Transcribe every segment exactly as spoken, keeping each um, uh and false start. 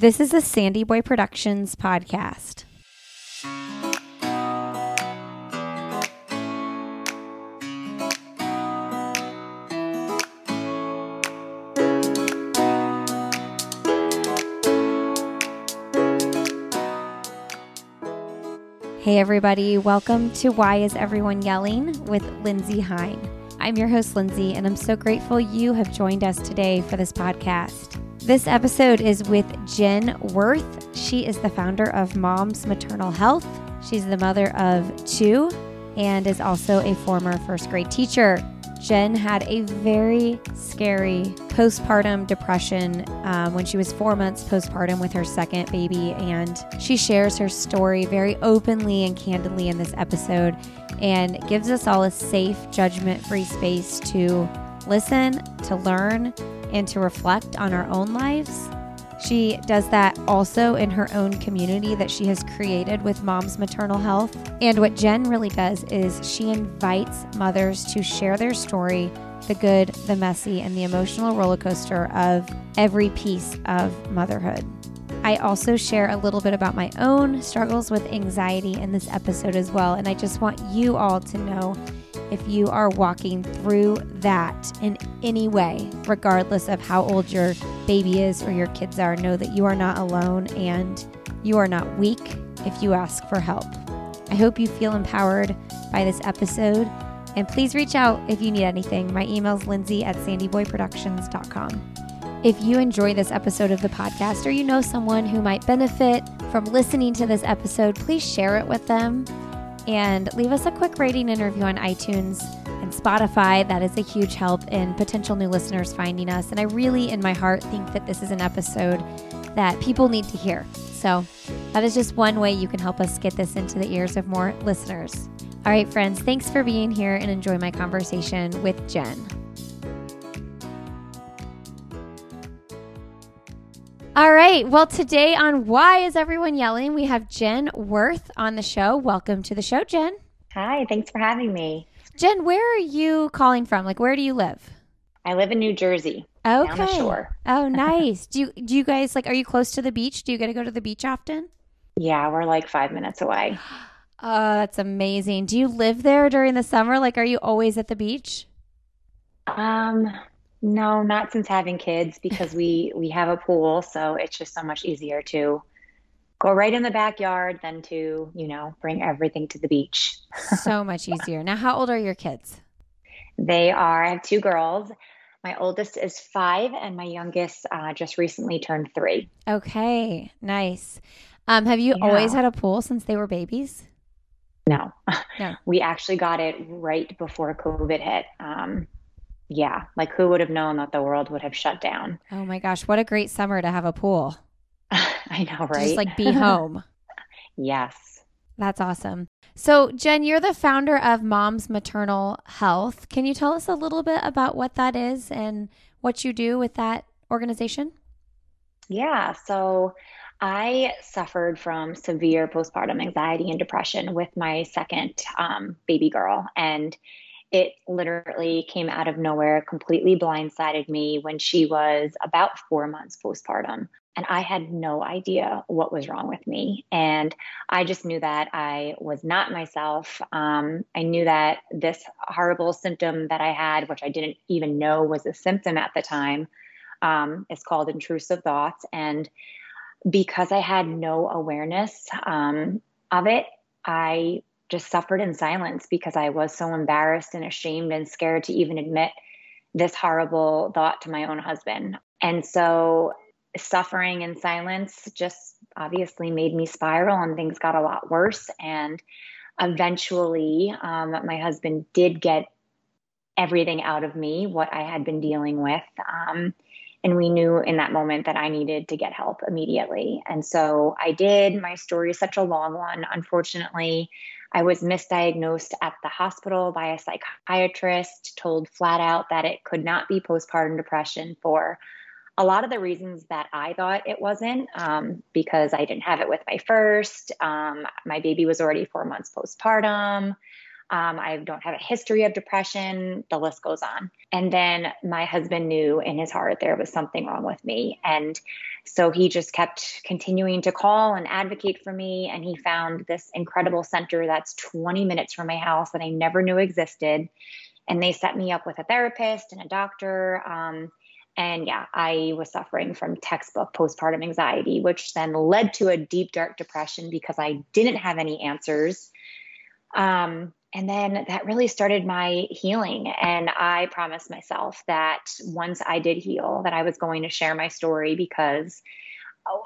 This is a Sandy Boy Productions podcast. Hey everybody, welcome to Why Is Everyone Yelling with Lindsay Hine. I'm your host Lindsay, and I'm so grateful you have joined us today for this podcast. This episode is with Jenn Wirth. She is the founder of Mom's Maternal Health. She's the mother of two and is also a former first grade teacher. Jenn had a very scary postpartum depression um, when she was four months postpartum with her second baby, and she shares her story very openly and candidly in this episode and gives us all a safe, judgment-free space to listen, to learn, and to reflect on our own lives. She does that also in her own community that she has created with Mom's Maternal Health. And what Jenn really does is she invites mothers to share their story, the good, the messy, and the emotional roller coaster of every piece of motherhood. I also share a little bit about my own struggles with anxiety in this episode as well. And I just want you all to know, if you are walking through that in any way, regardless of how old your baby is or your kids are, know that you are not alone and you are not weak if you ask for help. I hope you feel empowered by this episode, and please reach out if you need anything. My email is lindsay at sandyboyproductions dot com. If you enjoy this episode of the podcast, or you know someone who might benefit from listening to this episode, please share it with them. And leave us a quick rating and review on iTunes and Spotify. That is a huge help in potential new listeners finding us. And I really, in my heart, think that this is an episode that people need to hear. So that is just one way you can help us get this into the ears of more listeners. All right, friends, thanks for being here and enjoy my conversation with Jenn. All right. Well, today on Why Is Everyone Yelling, we have Jenn Wirth on the show. Welcome to the show, Jenn. Hi. Thanks for having me. Jenn, where are you calling from? Like, where do you live? I live in New Jersey. Okay. Down the shore. Oh, nice. do you do you guys, like, are you close to the beach? Do you get to go to the beach often? Yeah, we're like five minutes away. Oh, that's amazing. Do you live there during the summer? Like, are you always at the beach? Um. No, not since having kids, because we, we have a pool, so it's just so much easier to go right in the backyard than to, you know, bring everything to the beach. So much easier. Now, how old are your kids? They are, I have two girls. My oldest is five, and my youngest uh, just recently turned three. Okay, nice. Um, have you yeah. always had a pool since they were babies? No. No. We actually got it right before COVID hit. Um Yeah. Like, who would have known that the world would have shut down? Oh my gosh. What a great summer to have a pool. I know, right? To just like be home. Yes. That's awesome. So Jenn, you're the founder of Mom's Maternal Health. Can you tell us a little bit about what that is and what you do with that organization? Yeah. So I suffered from severe postpartum anxiety and depression with my second um, baby girl. And it literally came out of nowhere, completely blindsided me when she was about four months postpartum. And I had no idea what was wrong with me. And I just knew that I was not myself. Um, I knew that this horrible symptom that I had, which I didn't even know was a symptom at the time, um, is called intrusive thoughts. And because I had no awareness um, of it, I just suffered in silence because I was so embarrassed and ashamed and scared to even admit this horrible thought to my own husband. And so suffering in silence just obviously made me spiral, and things got a lot worse. And eventually, um, my husband did get everything out of me, what I had been dealing with. Um, and we knew in that moment that I needed to get help immediately. And so I did. My story is such a long one. Unfortunately, I was misdiagnosed at the hospital by a psychiatrist, told flat out that it could not be postpartum depression for a lot of the reasons that I thought it wasn't, um, because I didn't have it with my first. Um, my baby was already four months postpartum. Um, I don't have a history of depression. The list goes on. And then my husband knew in his heart there was something wrong with me. And so he just kept continuing to call and advocate for me. And he found this incredible center that's twenty minutes from my house that I never knew existed. And they set me up with a therapist and a doctor. Um, and yeah, I was suffering from textbook postpartum anxiety, which then led to a deep, dark depression because I didn't have any answers. Um, and then that really started my healing. And I promised myself that once I did heal, that I was going to share my story because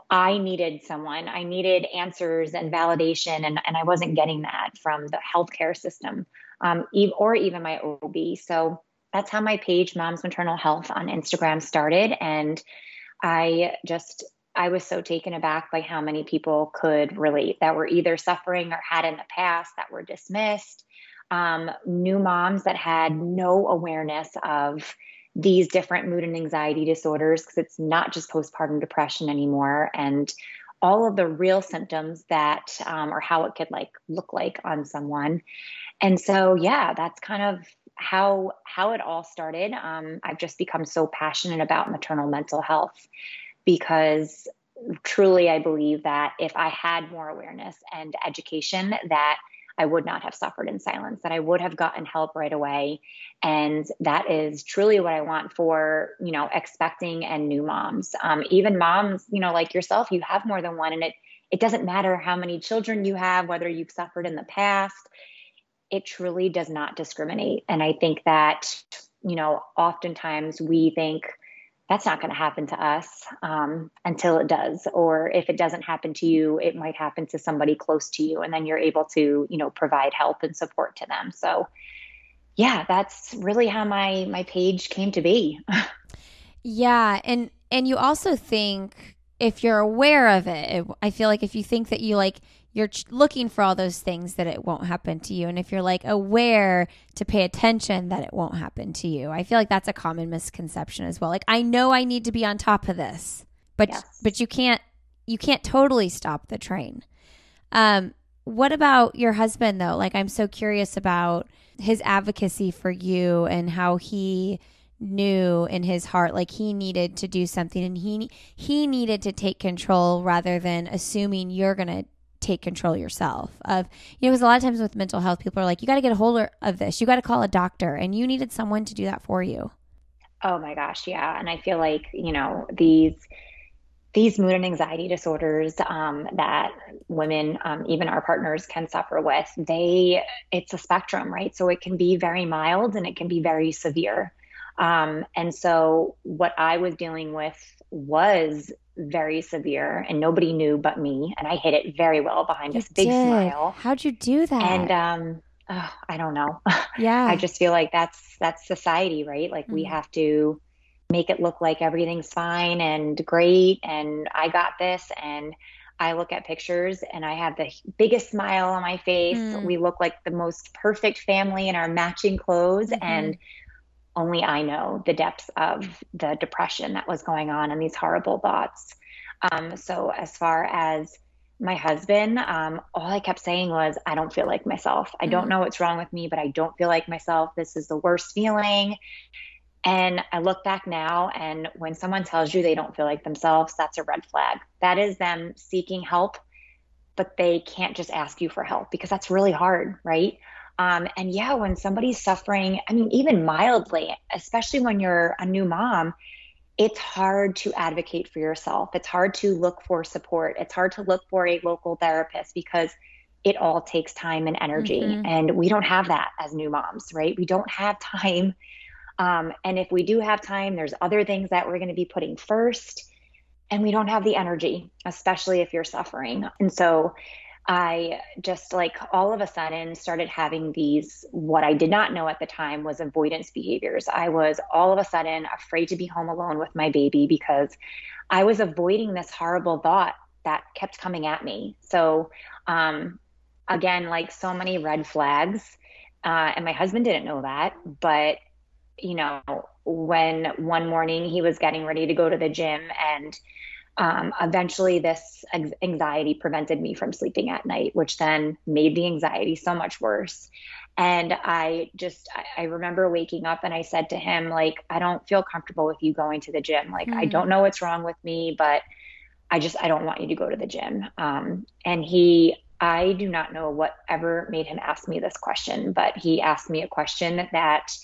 I needed someone. I needed answers and validation. And, and I wasn't getting that from the healthcare system, um, or even my O B. So that's how my page, Mom's Maternal Health on Instagram, started. And I just, I was so taken aback by how many people could relate that were either suffering or had in the past that were dismissed. Um, new moms that had no awareness of these different mood and anxiety disorders, because it's not just postpartum depression anymore, and all of the real symptoms that um, or how it could like look like on someone. And so, yeah, that's kind of how how it all started. Um, I've just become so passionate about maternal mental health because truly I believe that if I had more awareness and education, that I would not have suffered in silence, that I would have gotten help right away. And that is truly what I want for, you know, expecting and new moms, um, even moms, you know, like yourself. You have more than one, and it, it doesn't matter how many children you have, whether you've suffered in the past, it truly does not discriminate. And I think that, you know, oftentimes we think that's not going to happen to us um, until it does. Or if it doesn't happen to you, it might happen to somebody close to you. And then you're able to, you know, provide help and support to them. So yeah, that's really how my, my page came to be. Yeah. And, and you also think if you're aware of it, I feel like if you think that you like, you're looking for all those things that it won't happen to you. And if you're like aware to pay attention that it won't happen to you, I feel like that's a common misconception as well. Like, I know I need to be on top of this, but, yes. but you can't, you can't totally stop the train. Um, what about your husband though? Like, I'm so curious about his advocacy for you and how he knew in his heart, like he needed to do something and he, he needed to take control rather than assuming you're going to take control yourself of, you know, because a lot of times with mental health, people are like, you got to get a hold of this. You got to call a doctor, and you needed someone to do that for you. Oh my gosh. Yeah. And I feel like, you know, these, these mood and anxiety disorders um, that women, um, even our partners can suffer with, they, it's a spectrum, right? So it can be very mild and it can be very severe. Um, and so what I was dealing with was very severe, and nobody knew but me. And I hid it very well behind this big smile. How'd you do that? And, um, oh, I don't know. Yeah. I just feel like that's, that's society, right? Like mm-hmm. we have to make it look like everything's fine and great. And I got this. And I look at pictures and I have the biggest smile on my face. Mm-hmm. We look like the most perfect family in our matching clothes. Mm-hmm. And only I know the depths of the depression that was going on and these horrible thoughts. Um, so as far as my husband, um, all I kept saying was, I don't feel like myself. I don't know what's wrong with me, but I don't feel like myself. This is the worst feeling. And I look back now, and when someone tells you they don't feel like themselves, that's a red flag. That is them seeking help, but they can't just ask you for help because that's really hard, right? Um, and yeah, when somebody's suffering, I mean, even mildly, especially when you're a new mom, it's hard to advocate for yourself. It's hard to look for support. It's hard to look for a local therapist because it all takes time and energy. Mm-hmm. And we don't have that as new moms, right? We don't have time. Um, and if we do have time, there's other things that we're going to be putting first, and we don't have the energy, especially if you're suffering. And so I just like all of a sudden started having these, what I did not know at the time was avoidance behaviors. I was all of a sudden afraid to be home alone with my baby because I was avoiding this horrible thought that kept coming at me. So, um, again, like so many red flags, uh, and my husband didn't know that, but you know, when one morning he was getting ready to go to the gym, and Um, eventually this anxiety prevented me from sleeping at night, which then made the anxiety so much worse. And I just, I remember waking up and I said to him, like, I don't feel comfortable with you going to the gym. Like, mm-hmm. I don't know what's wrong with me, but I just, I don't want you to go to the gym. Um, and he, I do not know what ever made him ask me this question, but he asked me a question that, that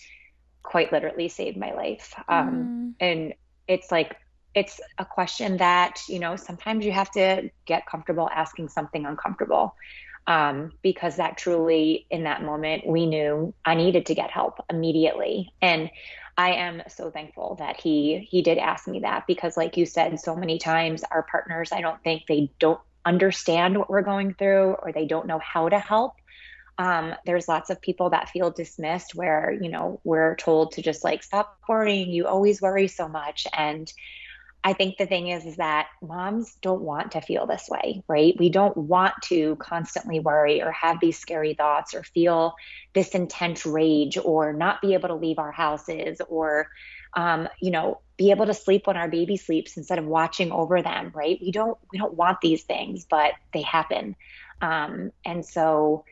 quite literally saved my life. Um, mm-hmm. And it's like, it's a question that, you know, sometimes you have to get comfortable asking something uncomfortable. Um, because that truly, in that moment, we knew I needed to get help immediately. And I am so thankful that he, he did ask me that, because like you said, so many times our partners, I don't think they don't understand what we're going through, or they don't know how to help. Um, there's lots of people that feel dismissed where, you know, we're told to just like, stop worrying. You always worry so much. And I think the thing is, is that moms don't want to feel this way, right? We don't want to constantly worry or have these scary thoughts or feel this intense rage or not be able to leave our houses or, um, you know, be able to sleep when our baby sleeps instead of watching over them, right? We don't, we don't want these things, but they happen. Um, and so,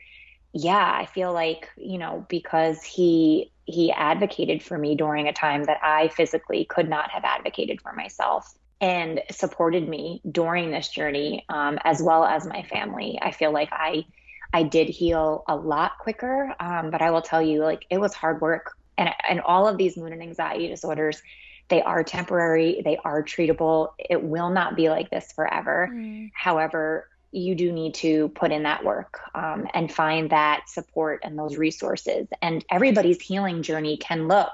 yeah, I feel like, you know, because he, he advocated for me during a time that I physically could not have advocated for myself, and supported me during this journey, um, as well as my family. I feel like I, I did heal a lot quicker. Um, but I will tell you, like, it was hard work, and, and all of these mood and anxiety disorders, they are temporary, they are treatable. It will not be like this forever. Mm. However, you do need to put in that work, um, and find that support and those resources. And everybody's healing journey can look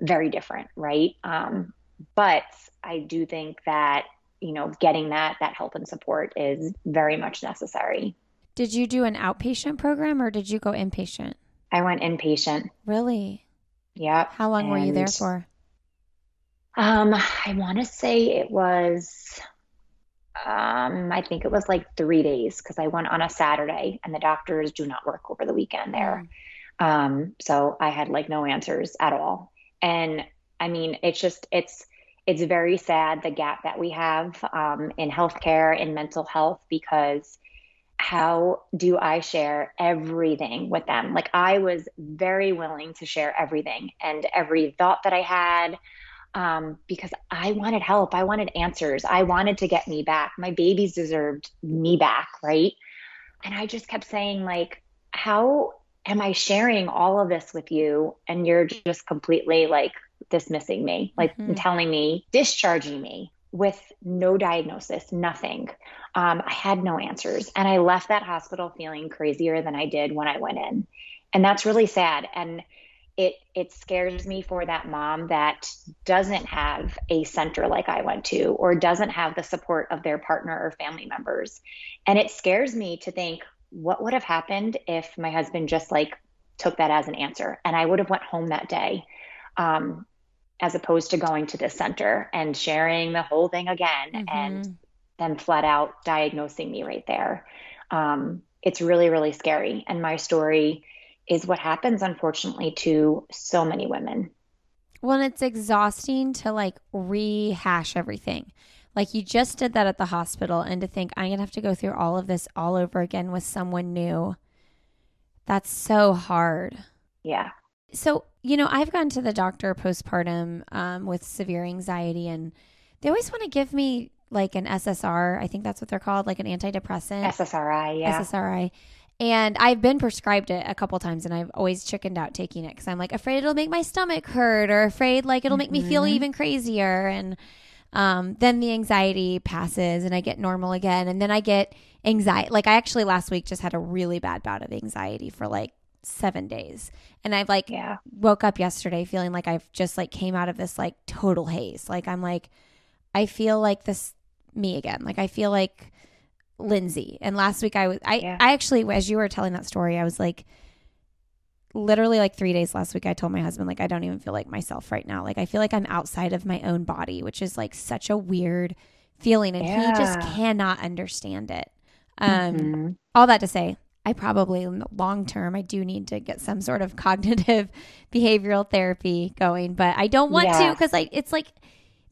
very different, right? Um, but I do think that, you know, getting that, that help and support is very much necessary. Did you do an outpatient program, or did you go inpatient? I went inpatient. Really? Yeah. How long and, were you there for? Um, I want to say it was... Um, I think it was like three days because I went on a Saturday, and the doctors do not work over the weekend there. Um, so I had like no answers at all. And I mean, it's just, it's, it's very sad, the gap that we have, um, in healthcare, in mental health, because how do I share everything with them? Like, I was very willing to share everything and every thought that I had, Um, because I wanted help. I wanted answers. I wanted to get me back. My babies deserved me back. Right. And I just kept saying, like, how am I sharing all of this with you? And you're just completely like dismissing me, like mm-hmm. telling me, discharging me with no diagnosis, nothing. Um, I had no answers. And I left that hospital feeling crazier than I did when I went in. And that's really sad. And It it scares me for that mom that doesn't have a center like I went to, or doesn't have the support of their partner or family members. And it scares me to think, what would have happened if my husband just like took that as an answer, and I would have went home that day, um, as opposed to going to this center and sharing the whole thing again, mm-hmm. and then flat out diagnosing me right there. Um, it's really, really scary. And my story is what happens, unfortunately, to so many women. Well, and it's exhausting to like rehash everything. Like, you just did that at the hospital, and to think I'm going to have to go through all of this all over again with someone new. That's so hard. Yeah. So, you know, I've gone to the doctor postpartum um, with severe anxiety, and they always want to give me like an S S R I think that's what they're called, like an antidepressant. S S R I, yeah. S S R I. And I've been prescribed it a couple times, and I've always chickened out taking it because I'm like afraid it'll make my stomach hurt, or afraid like it'll make mm-hmm. me feel even crazier. And um, then the anxiety passes and I get normal again. And then I get anxiety. Like, I actually last week just had a really bad bout of anxiety for like seven days. And I've like yeah. woke up yesterday feeling like I've just like came out of this like total haze. Like, I'm like, I feel like this me again. Like, I feel like Lindsay. And last week I was, I, yeah. I actually, as you were telling that story, I was like, literally like three days last week, I told my husband, like, I don't even feel like myself right now. Like, I feel like I'm outside of my own body, which is like such a weird feeling. And yeah. he just cannot understand it. Um, mm-hmm. All that to say, I probably in the long term, I do need to get some sort of cognitive behavioral therapy going, but I don't want yeah. to, because like, it's like,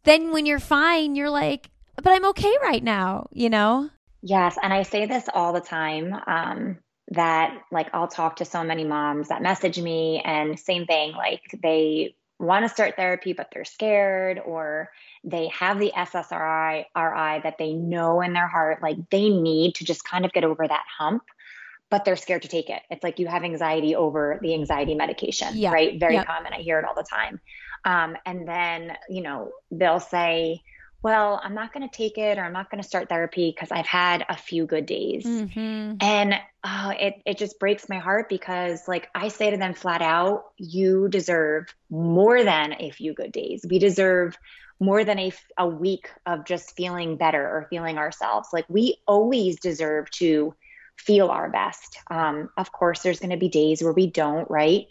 then when you're fine, you're like, but I'm okay right now, you know? Yes. And I say this all the time. Um, that, like, I'll talk to so many moms that message me, and same thing, like they want to start therapy, but they're scared, or they have the S S R I that they know in their heart, like they need to just kind of get over that hump, but they're scared to take it. It's like you have anxiety over the anxiety medication, yeah. right? Very yeah. common. I hear it all the time. Um, and then, you know, they'll say, well, I'm not going to take it, or I'm not going to start therapy because I've had a few good days. Mm-hmm. And uh, it, it just breaks my heart, because like I say to them flat out, you deserve more than a few good days. We deserve more than a, a week of just feeling better or feeling ourselves. Like we always deserve to feel our best. Um, of course, there's going to be days where we don't, right?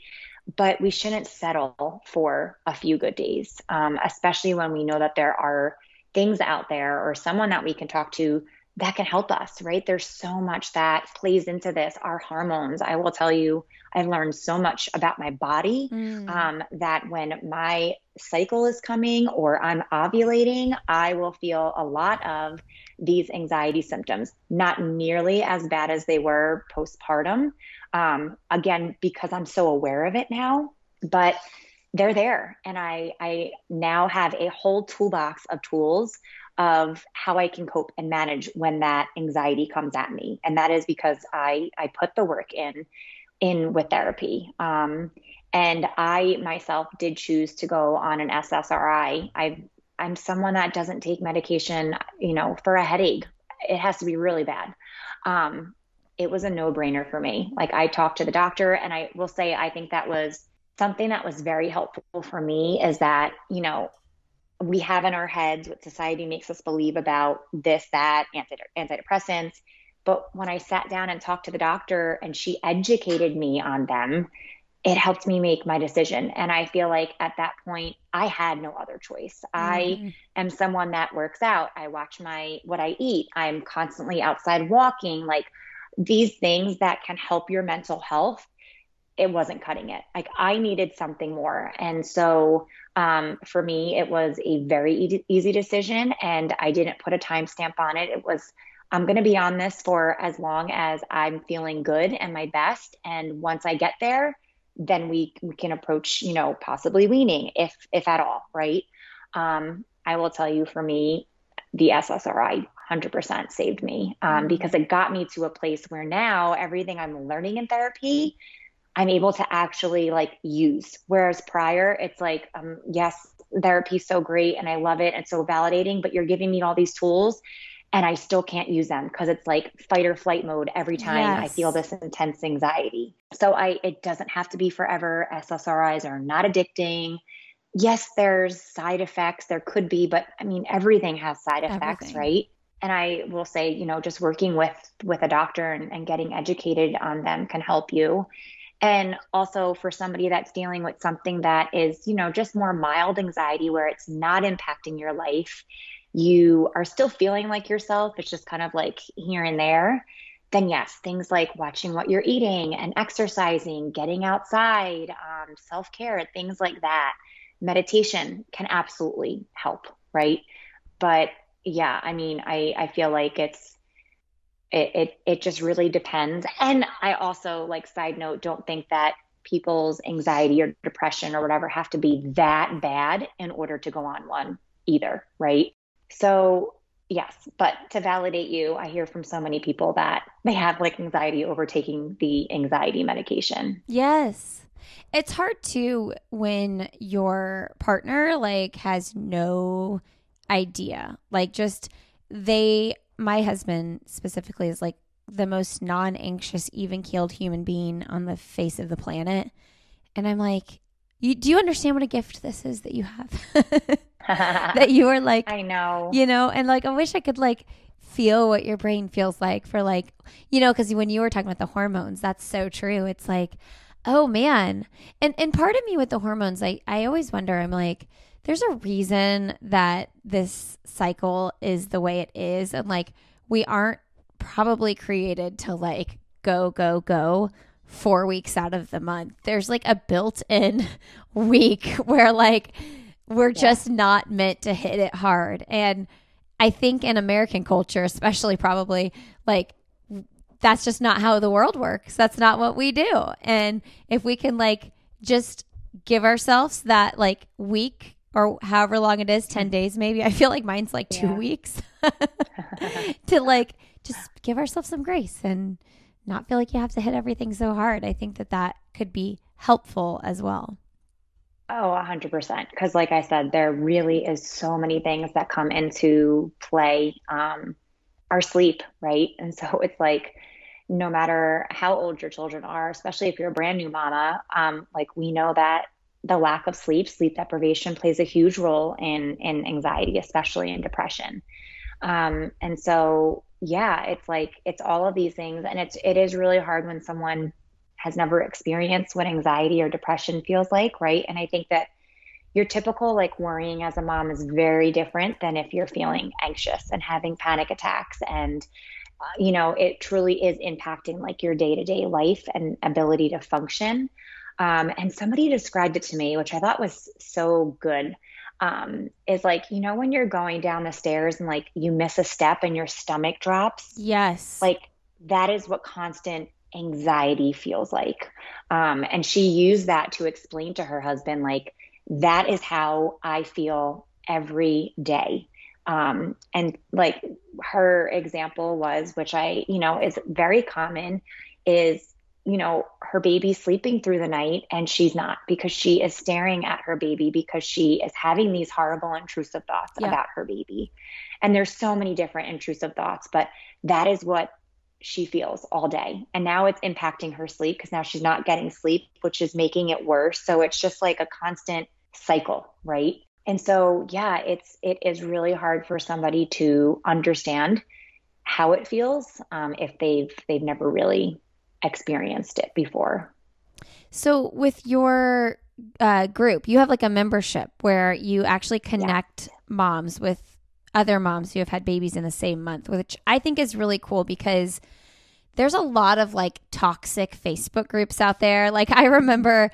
But we shouldn't settle for a few good days, um, especially when we know that there are things out there or someone that we can talk to that can help us, right? There's so much that plays into this. Our hormones, I will tell you, I've learned so much about my body mm. um, that when my cycle is coming or I'm ovulating, I will feel a lot of these anxiety symptoms, not nearly as bad as they were postpartum. Um, again, because I'm so aware of it now, but they're there. And I, I now have a whole toolbox of tools of how I can cope and manage when that anxiety comes at me. And that is because I, I put the work in, in with therapy. Um, and I myself did choose to go on an S S R I. I, I'm someone that doesn't take medication, you know, for a headache. It has to be really bad. Um, it was a no-brainer for me. Like I talked to the doctor, and I will say, I think that was something that was very helpful for me, is that, you know, we have in our heads what society makes us believe about this, that, antidepressants. But when I sat down and talked to the doctor and she educated me on them, it helped me make my decision. And I feel like at that point, I had no other choice. Mm. I am someone that works out. I watch my what I eat. I'm constantly outside walking. Like these things that can help your mental health, it wasn't cutting it. Like I needed something more. And so um, for me, it was a very e- easy decision, and I didn't put a timestamp on it. It was, I'm going to be on this for as long as I'm feeling good and my best. And once I get there, then we, we can approach, you know, possibly weaning if, if at all. Right. Um, I will tell you, for me, the S S R I one hundred percent saved me um, because it got me to a place where now everything I'm learning in therapy, I'm able to actually like use. Whereas prior, it's like, um, yes, therapy's so great and I love it and so validating, but you're giving me all these tools and I still can't use them because it's like fight or flight mode every time yes. I feel this intense anxiety. So I, it doesn't have to be forever. S S R Is are not addicting. Yes, there's side effects. There could be, but I mean, everything has side effects, everything. Right? And I will say, you know, just working with, with a doctor and, and getting educated on them can help you. And also for somebody that's dealing with something that is, you know, just more mild anxiety where it's not impacting your life, you are still feeling like yourself, it's just kind of like here and there, then yes, things like watching what you're eating and exercising, getting outside, um, self-care, things like that, meditation can absolutely help, right? But yeah, I mean, I, I feel like it's, It, it it just really depends. And I also, like, side note, don't think that people's anxiety or depression or whatever have to be that bad in order to go on one either, right? So yes, but to validate you, I hear from so many people that they have like anxiety over taking the anxiety medication. Yes. It's hard too when your partner like has no idea, like just they my husband specifically is like the most non-anxious, even-keeled human being on the face of the planet. And I'm like, you, do you understand what a gift this is that you have? That you are like, I know, you know, and like, I wish I could like feel what your brain feels like for like, you know, because when you were talking about the hormones, that's so true. It's like, oh man. And, and part of me with the hormones, I, I always wonder, I'm like, there's a reason that this cycle is the way it is. And like, we aren't probably created to like go, go, go four weeks out of the month. There's like a built-in week where like, we're yeah. just not meant to hit it hard. And I think in American culture, especially probably like that's just not how the world works. That's not what we do. And if we can like just give ourselves that like week or however long it is, ten days maybe. I feel like mine's like two yeah. weeks to like just give ourselves some grace and not feel like you have to hit everything so hard. I think that that could be helpful as well. Oh, a hundred percent. Cause like I said, there really is so many things that come into play, um, our sleep. Right. And so it's like, no matter how old your children are, especially if you're a brand new mama, um, like we know that the lack of sleep, sleep deprivation plays a huge role in, in anxiety, especially in depression. Um, and so, yeah, it's like, it's all of these things. And it's, it is really hard when someone has never experienced what anxiety or depression feels like. Right. And I think that your typical like worrying as a mom is very different than if you're feeling anxious and having panic attacks and, uh, you know, it truly is impacting like your day-to-day life and ability to function. Um, and somebody described it to me, which I thought was so good. Um, is like, you know, when you're going down the stairs and like you miss a step and your stomach drops. Yes. Like that is what constant anxiety feels like. Um, and she used that to explain to her husband, like, that is how I feel every day. Um, and like her example was, which I, you know, is very common is, you know, her baby's sleeping through the night and she's not because she is staring at her baby because she is having these horrible intrusive thoughts yeah. about her baby. And there's so many different intrusive thoughts, but that is what she feels all day. And now it's impacting her sleep because now she's not getting sleep, which is making it worse. So it's just like a constant cycle, right? And so, yeah, it's, it is really hard for somebody to understand how it feels um, if they've, they've never really experienced it before. So with your uh, group, you have like a membership where you actually connect yeah. moms with other moms who have had babies in the same month, which I think is really cool because there's a lot of like toxic Facebook groups out there. Like I remember,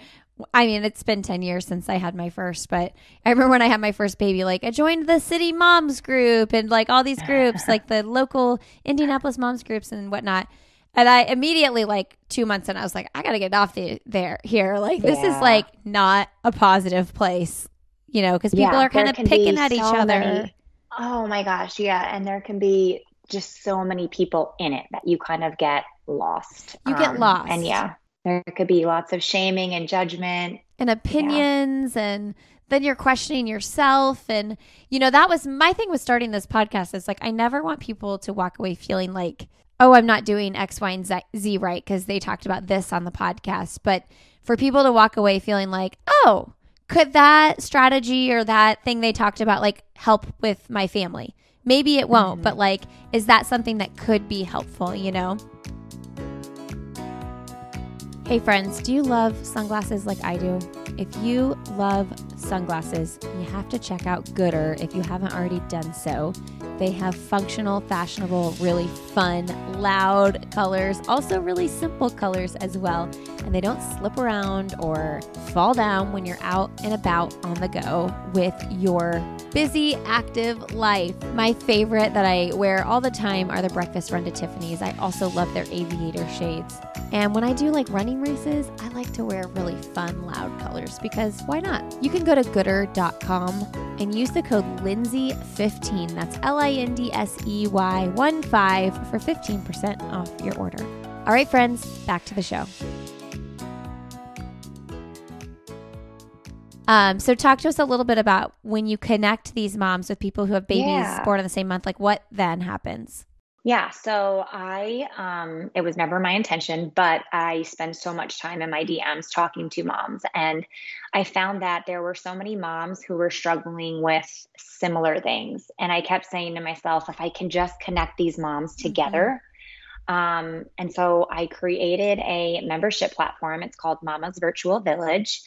I mean, it's been ten years since I had my first, but I remember when I had my first baby, like I joined the city moms group and like all these groups, like the local Indianapolis moms groups and whatnot. And I immediately like two months in, I was like, I got to get off the, there here. Like this yeah. is like not a positive place, you know, because people yeah, are kind of picking at so each other. Many- Oh my gosh. Yeah. And there can be just so many people in it that you kind of get lost. You um, get lost. And yeah, there could be lots of shaming and judgment and opinions. Yeah. And then you're questioning yourself. And, you know, that was my thing with starting this podcast. It's like, I never want people to walk away feeling like, oh, I'm not doing X, Y, and Z right, because they talked about this on the podcast. But for people to walk away feeling like, oh, could that strategy or that thing they talked about like help with my family? Maybe it won't, mm-hmm. but like, is that something that could be helpful, you know? Hey friends, do you love sunglasses like I do? If you love sunglasses, you have to check out Goodr if you haven't already done so. They have functional, fashionable, really fun, loud colors, also really simple colors as well. And they don't slip around or fall down when you're out and about on the go with your busy, active life. My favorite that I wear all the time are the Breakfast Run to Tiffany's. I also love their aviator shades. And when I do like running races, I like to wear really fun, loud colors because why not? You can go to goodr dot com and use the code Lindsay fifteen, that's L I N D S E Y one five for fifteen percent off your order. All right, friends, back to the show. Um, so talk to us a little bit about when you connect these moms with people who have babies yeah. born in the same month, like what then happens? Yeah. So I, um, it was never my intention, but I spend so much time in my D Ms talking to moms. And I found that there were so many moms who were struggling with similar things. And I kept saying to myself, if I can just connect these moms together. Mm-hmm. Um, and so I created a membership platform. It's called Mama's Virtual Village.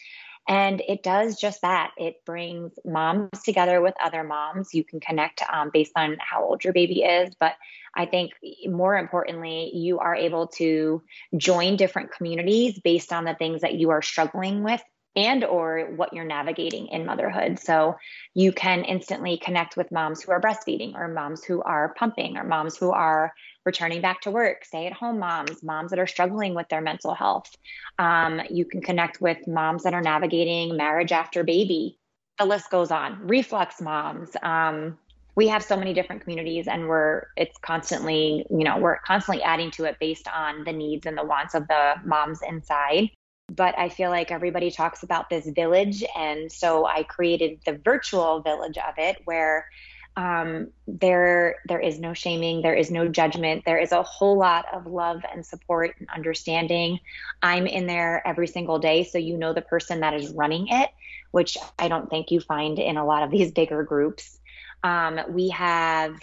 And it does just that. It brings moms together with other moms. You can connect um, based on how old your baby is. But I think more importantly, you are able to join different communities based on the things that you are struggling with and or what you're navigating in motherhood. So you can instantly connect with moms who are breastfeeding, or moms who are pumping, or moms who are returning back to work, stay-at-home moms, moms that are struggling with their mental health. Um, you can connect with moms that are navigating marriage after baby. The list goes on. Reflux moms. Um, we have so many different communities, and we're, it's constantly, you know, we're constantly adding to it based on the needs and the wants of the moms inside. But I feel like everybody talks about this village. And so I created the virtual village of it, where um, there there is no shaming, there is no judgment, there is a whole lot of love and support and understanding. I'm in there every single day, so you know the person that is running it, which I don't think you find in a lot of these bigger groups. Um, we have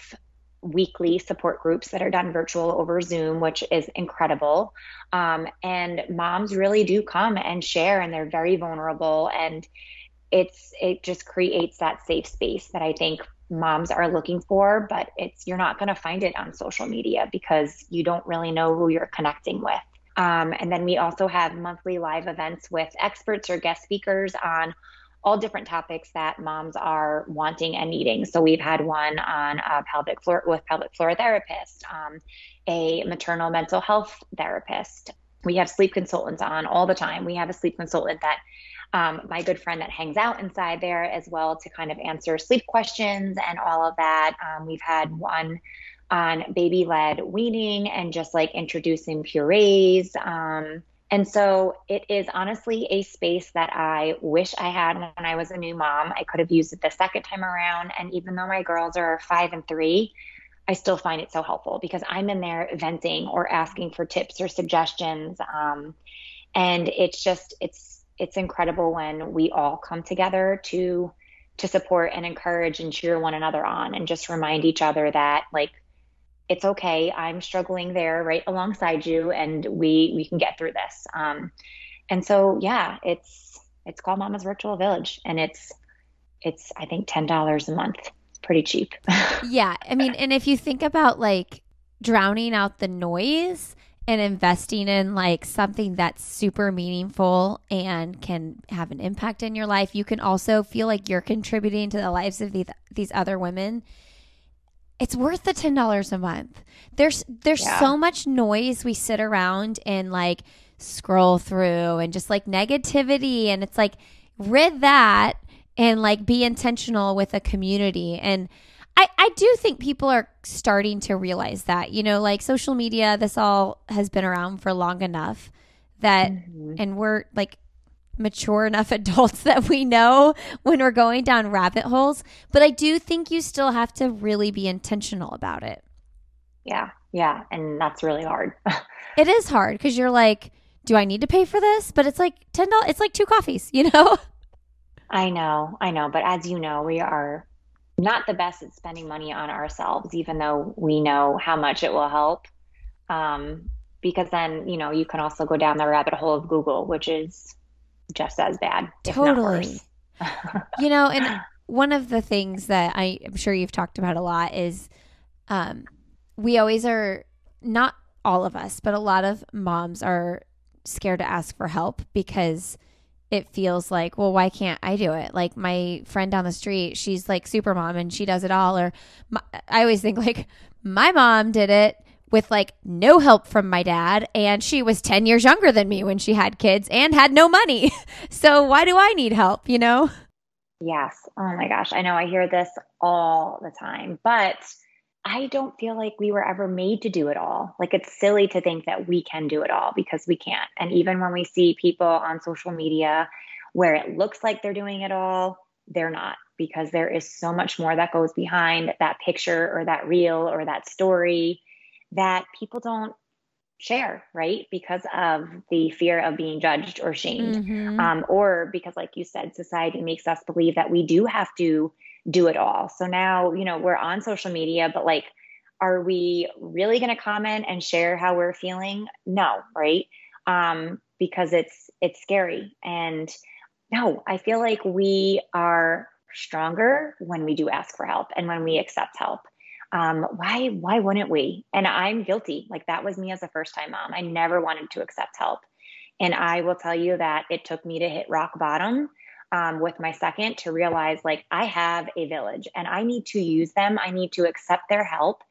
weekly support groups that are done virtual over Zoom, which is incredible. Um, and moms really do come and share, and they're very vulnerable. And it's, it just creates that safe space that I think moms are looking for, but it's, you're not going to find it on social media because you don't really know who you're connecting with. Um, and then we also have monthly live events with experts or guest speakers on all different topics that moms are wanting and needing. So we've had one on a pelvic floor with pelvic floor therapist, um, a maternal mental health therapist. We have sleep consultants on all the time. We have a sleep consultant that um, my good friend that hangs out inside there as well to kind of answer sleep questions and all of that. Um, we've had one on baby-led weaning and just like introducing purees. Um, And so it is honestly a space that I wish I had when I was a new mom. I could have used it the second time around. And even though my girls are five and three, I still find it so helpful because I'm in there venting or asking for tips or suggestions. Um, and it's just, it's, it's incredible when we all come together to, to support and encourage and cheer one another on, and just remind each other that, like, it's okay. I'm struggling there right alongside you, and we, we can get through this. Um, and so, yeah, it's, it's called Mama's Virtual Village, and it's, it's, I think ten dollars a month. It's pretty cheap. Yeah. I mean, and if you think about like drowning out the noise and investing in like something that's super meaningful and can have an impact in your life, you can also feel like you're contributing to the lives of these, these other women. It's worth the ten dollars a month. There's there's yeah. so much noise we sit around and like scroll through, and just like negativity, and it's like rid that and like be intentional with a community. And I, I do think people are starting to realize that, you know, like social media, this all has been around for long enough that mm-hmm. and we're like mature enough adults that we know when we're going down rabbit holes. But I do think you still have to really be intentional about it. Yeah. Yeah. And that's really hard. It is hard because you're like, do I need to pay for this? But it's like ten dollars. It's like two coffees, you know? I know. I know. But as you know, we are not the best at spending money on ourselves, even though we know how much it will help. Um, because then, you know, you can also go down the rabbit hole of Google, which is just as bad. Totally. You know, and one of the things that I, I'm sure you've talked about a lot is um, we always are, not all of us, but a lot of moms are scared to ask for help because it feels like, well, why can't I do it? Like my friend down the street, she's like super mom and she does it all. Or my, I always think like my mom did it with like no help from my dad, and she was ten years younger than me when she had kids and had no money. So why do I need help, you know? Yes. Oh my gosh. I know I hear this all the time, but I don't feel like we were ever made to do it all. Like it's silly to think that we can do it all because we can't. And even when we see people on social media where it looks like they're doing it all, they're not, because there is so much more that goes behind that picture or that reel or that story that people don't share, right? Because of the fear of being judged or shamed. Mm-hmm. Um, or because, like you said, society makes us believe that we do have to do it all. So now, you know, we're on social media, but like, are we really going to comment and share how we're feeling? No, right? Um, because it's, it's scary. And no, I feel like we are stronger when we do ask for help and when we accept help. Um, why, why wouldn't we? And I'm guilty. Like that was me as a first time mom. I never wanted to accept help. And I will tell you that it took me to hit rock bottom um, with my second to realize, like, I have a village and I need to use them. I need to accept their help.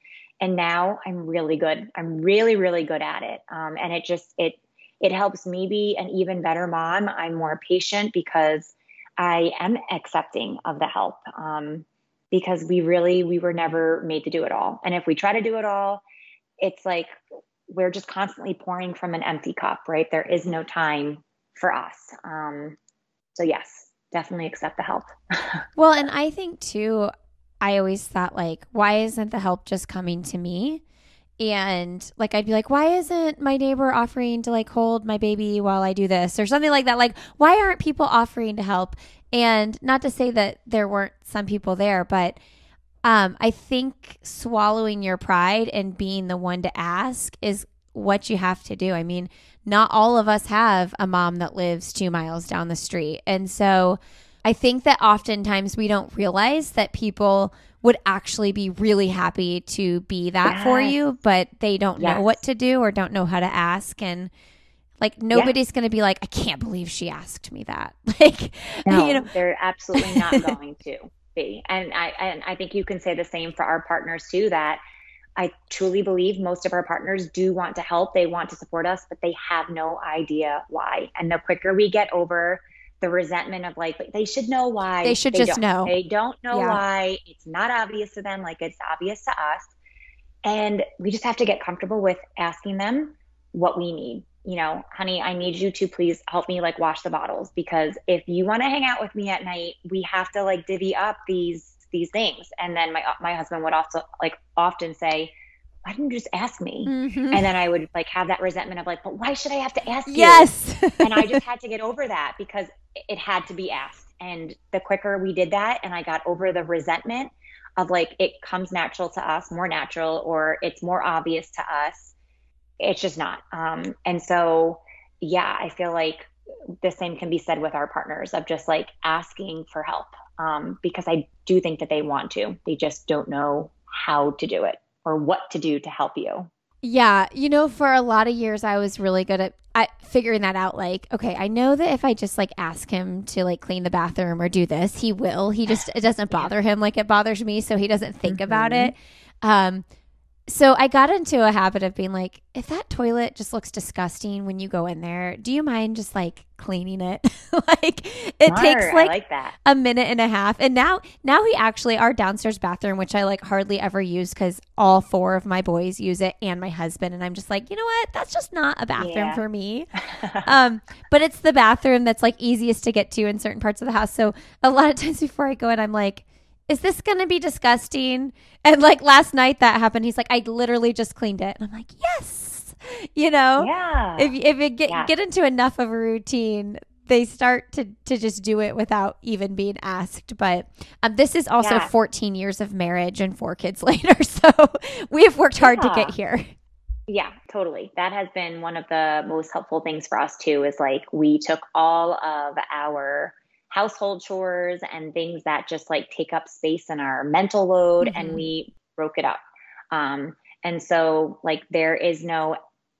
And now I'm really good. I'm really, really good at it. Um, and it just, it, it helps me be an even better mom. I'm more patient because I am accepting of the help, um, because we really, we were never made to do it all. And if we try to do it all, it's like, we're just constantly pouring from an empty cup, right? There is no time for us. Um, so yes, definitely accept the help. Well, and I think too, I always thought, like, why isn't the help just coming to me? And like, I'd be like, why isn't my neighbor offering to like hold my baby while I do this or something like that? Like, why aren't people offering to help? And not to say that there weren't some people there, but um, I think swallowing your pride and being the one to ask is what you have to do. I mean, not all of us have a mom that lives two miles down the street. And so I think that oftentimes we don't realize that people would actually be really happy to be that yes. for you, but they don't yes. know what to do or don't know how to ask. And like, nobody's yes. going to be like, I can't believe she asked me that. Like, no, you know, they're absolutely not going to be. And I, and I think you can say the same for our partners too, that I truly believe most of our partners do want to help. They want to support us, but they have no idea why. And the quicker we get over the resentment of like, they should know why. They should they just don't. know. They don't know yeah. why. It's not obvious to them like it's obvious to us. And we just have to get comfortable with asking them what we need. You know, honey, I need you to please help me like wash the bottles, because if you want to hang out with me at night, we have to like divvy up these these things. And then my my husband would also like often say, why didn't you just ask me? Mm-hmm. And then I would like have that resentment of like, but why should I have to ask you? Yes. And I just had to get over that because it had to be asked. And the quicker we did that, and I got over the resentment of like, it comes natural to us, more natural, or it's more obvious to us. It's just not. Um, and so, yeah, I feel like the same can be said with our partners of just like asking for help. Um, because I do think that they want to, they just don't know how to do it or what to do to help you. Yeah. You know, for a lot of years, I was really good at, at figuring that out. Like, okay, I know that if I just like ask him to like clean the bathroom or do this, he will. He just, it doesn't bother him like it bothers me. So he doesn't think mm-hmm. about it. Um, so I got into a habit of being like, if that toilet just looks disgusting when you go in there, do you mind just like cleaning it? Like it Smart. takes like, like that. a minute and a half. And now, now he actually, our downstairs bathroom, which I like hardly ever use because all four of my boys use it and my husband. And I'm just like, you know what? That's just not a bathroom yeah. for me. um, but it's the bathroom that's like easiest to get to in certain parts of the house. So a lot of times before I go in, I'm like, is this going to be disgusting? And like last night that happened, he's like, I literally just cleaned it. And I'm like, yes, you know, yeah. if if it get, yeah. get into enough of a routine, they start to, to just do it without even being asked. But um, this is also yeah. fourteen years of marriage and four kids later. So we have worked hard yeah. to get here. Yeah, totally. That has been one of the most helpful things for us too, is like, we took all of our household chores and things that just like take up space in our mental load mm-hmm. and we broke it up. Um, and so like, there is no,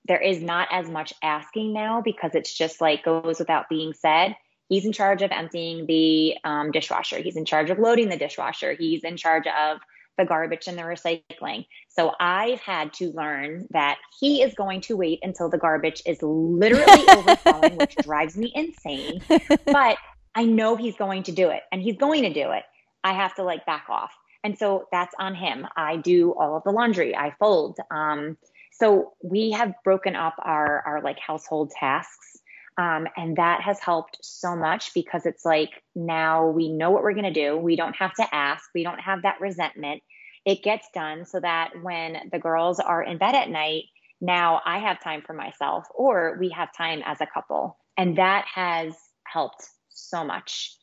there is not as much asking now because it's just like goes without being said. He's in charge of emptying the um, dishwasher. He's in charge of loading the dishwasher. He's in charge of the garbage and the recycling. So I've had to learn that he is going to wait until the garbage is literally overflowing, which drives me insane. But I know he's going to do it and he's going to do it. I have to like back off. And so that's on him. I do all of the laundry. I fold. Um, so we have broken up our, our like household tasks. Um, and that has helped so much because it's like, now we know what we're going to do. We don't have to ask. We don't have that resentment. It gets done so that when the girls are in bed at night, now I have time for myself or we have time as a couple. And that has helped so much.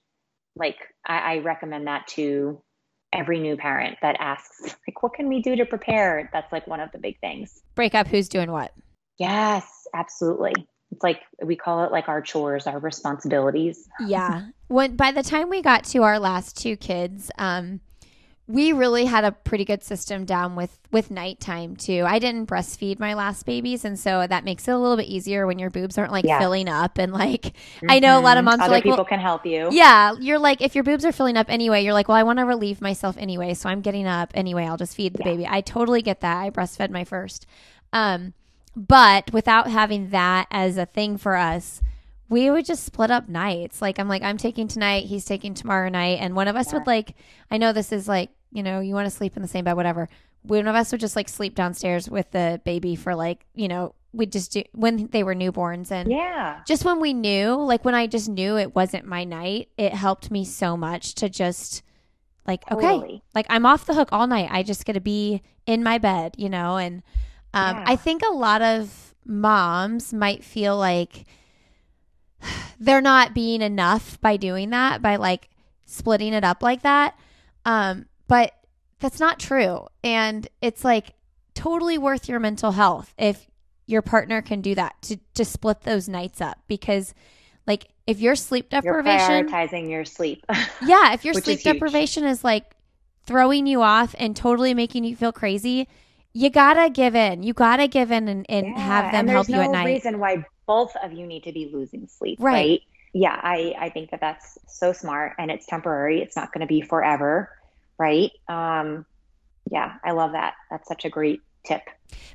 Like I, I recommend that to every new parent that asks, like, what can we do to prepare? That's like one of the big things. Break up who's doing what. Yes, absolutely. It's like, we call it like our chores, our responsibilities. Yeah. When, by the time we got to our last two kids, um, we really had a pretty good system down with, with nighttime too. I didn't breastfeed my last babies. And so that makes it a little bit easier when your boobs aren't like yeah. filling up. And like, mm-hmm. I know a lot of moms Other are like, people well, can help you. Yeah. You're like, if your boobs are filling up anyway, you're like, well, I want to relieve myself anyway. So I'm getting up anyway. I'll just feed the yeah. baby. I totally get that. I breastfed my first. Um, but without having that as a thing for us, we would just split up nights. Like, I'm like, I'm taking tonight, he's taking tomorrow night. And one of us yeah. would like, I know this is like, you know, you want to sleep in the same bed, whatever. One of us would just like sleep downstairs with the baby for like, you know, we'd just do when they were newborns. And yeah, just when we knew, like when I just knew it wasn't my night, it helped me so much to just like, totally. okay, like I'm off the hook all night. I just got to be in my bed, you know? And um, yeah. I think a lot of moms might feel like they're not being enough by doing that, by like splitting it up like that. Um, but that's not true. And it's like totally worth your mental health if your partner can do that, to, to split those nights up. Because like if your sleep deprivation, you're prioritizing your sleep. yeah. If your sleep deprivation is like throwing you off and totally making you feel crazy, you gotta give in. You gotta give in and, and yeah, have them and help no you at night. There's no reason why both of you need to be losing sleep. Right. right? Yeah. I, I think that that's so smart, and it's temporary. It's not going to be forever. Right. Um, yeah, I love that. That's such a great tip.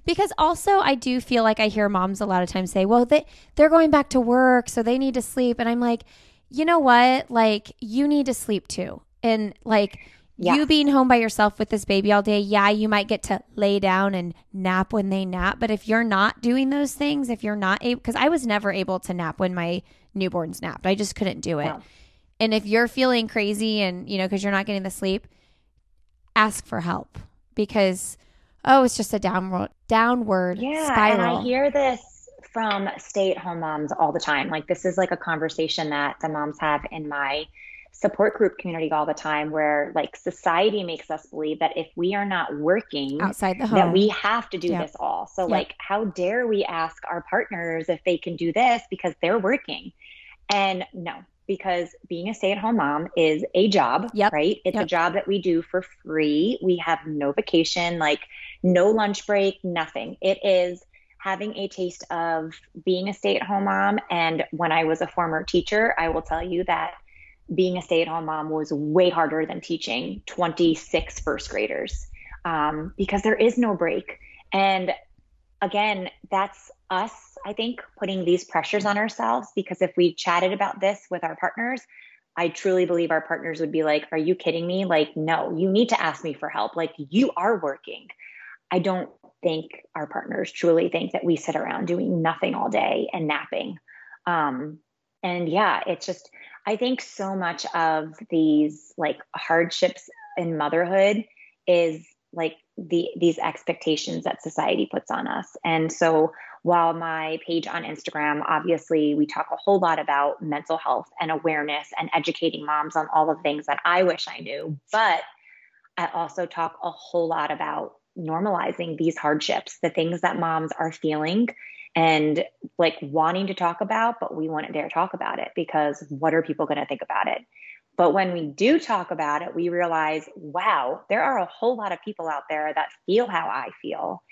Because also I do feel like I hear moms a lot of times say, well, they, they're going back to work, so they need to sleep. And I'm like, you know what? Like, you need to sleep too. And like yeah. you being home by yourself with this baby all day, yeah, you might get to lay down and nap when they nap. But if you're not doing those things, if you're not able, because I was never able to nap when my newborns napped. I just couldn't do it. Wow. And if you're feeling crazy and, you know, because you're not getting the sleep, ask for help, because, oh, it's just a downward, downward yeah, spiral. Yeah, and I hear this from stay-at-home moms all the time. Like, this is like a conversation that the moms have in my support group community all the time, where like society makes us believe that if we are not working outside the home, that we have to do yep. this all. So yep. like, how dare we ask our partners if they can do this because they're working? And no. Because being a stay-at-home mom is a job, yep. right? It's yep. a job that we do for free. We have no vacation, like no lunch break, nothing. It is having a taste of being a stay-at-home mom. And when I was a former teacher, I will tell you that being a stay-at-home mom was way harder than teaching twenty-six first graders, um, because there is no break. And again, that's us, I think, putting these pressures on ourselves, because if we chatted about this with our partners, I truly believe our partners would be like, are you kidding me? Like, no, you need to ask me for help. Like, you are working. I don't think our partners truly think that we sit around doing nothing all day and napping. Um, and yeah, it's just, I think so much of these like hardships in motherhood is like the, these expectations that society puts on us. And so while my page on Instagram, obviously we talk a whole lot about mental health and awareness and educating moms on all the things that I wish I knew, but I also talk a whole lot about normalizing these hardships, the things that moms are feeling and like wanting to talk about, but we wouldn't dare talk about it because what are people going to think about it? But when we do talk about it, we realize, wow, there are a whole lot of people out there that feel how I feel.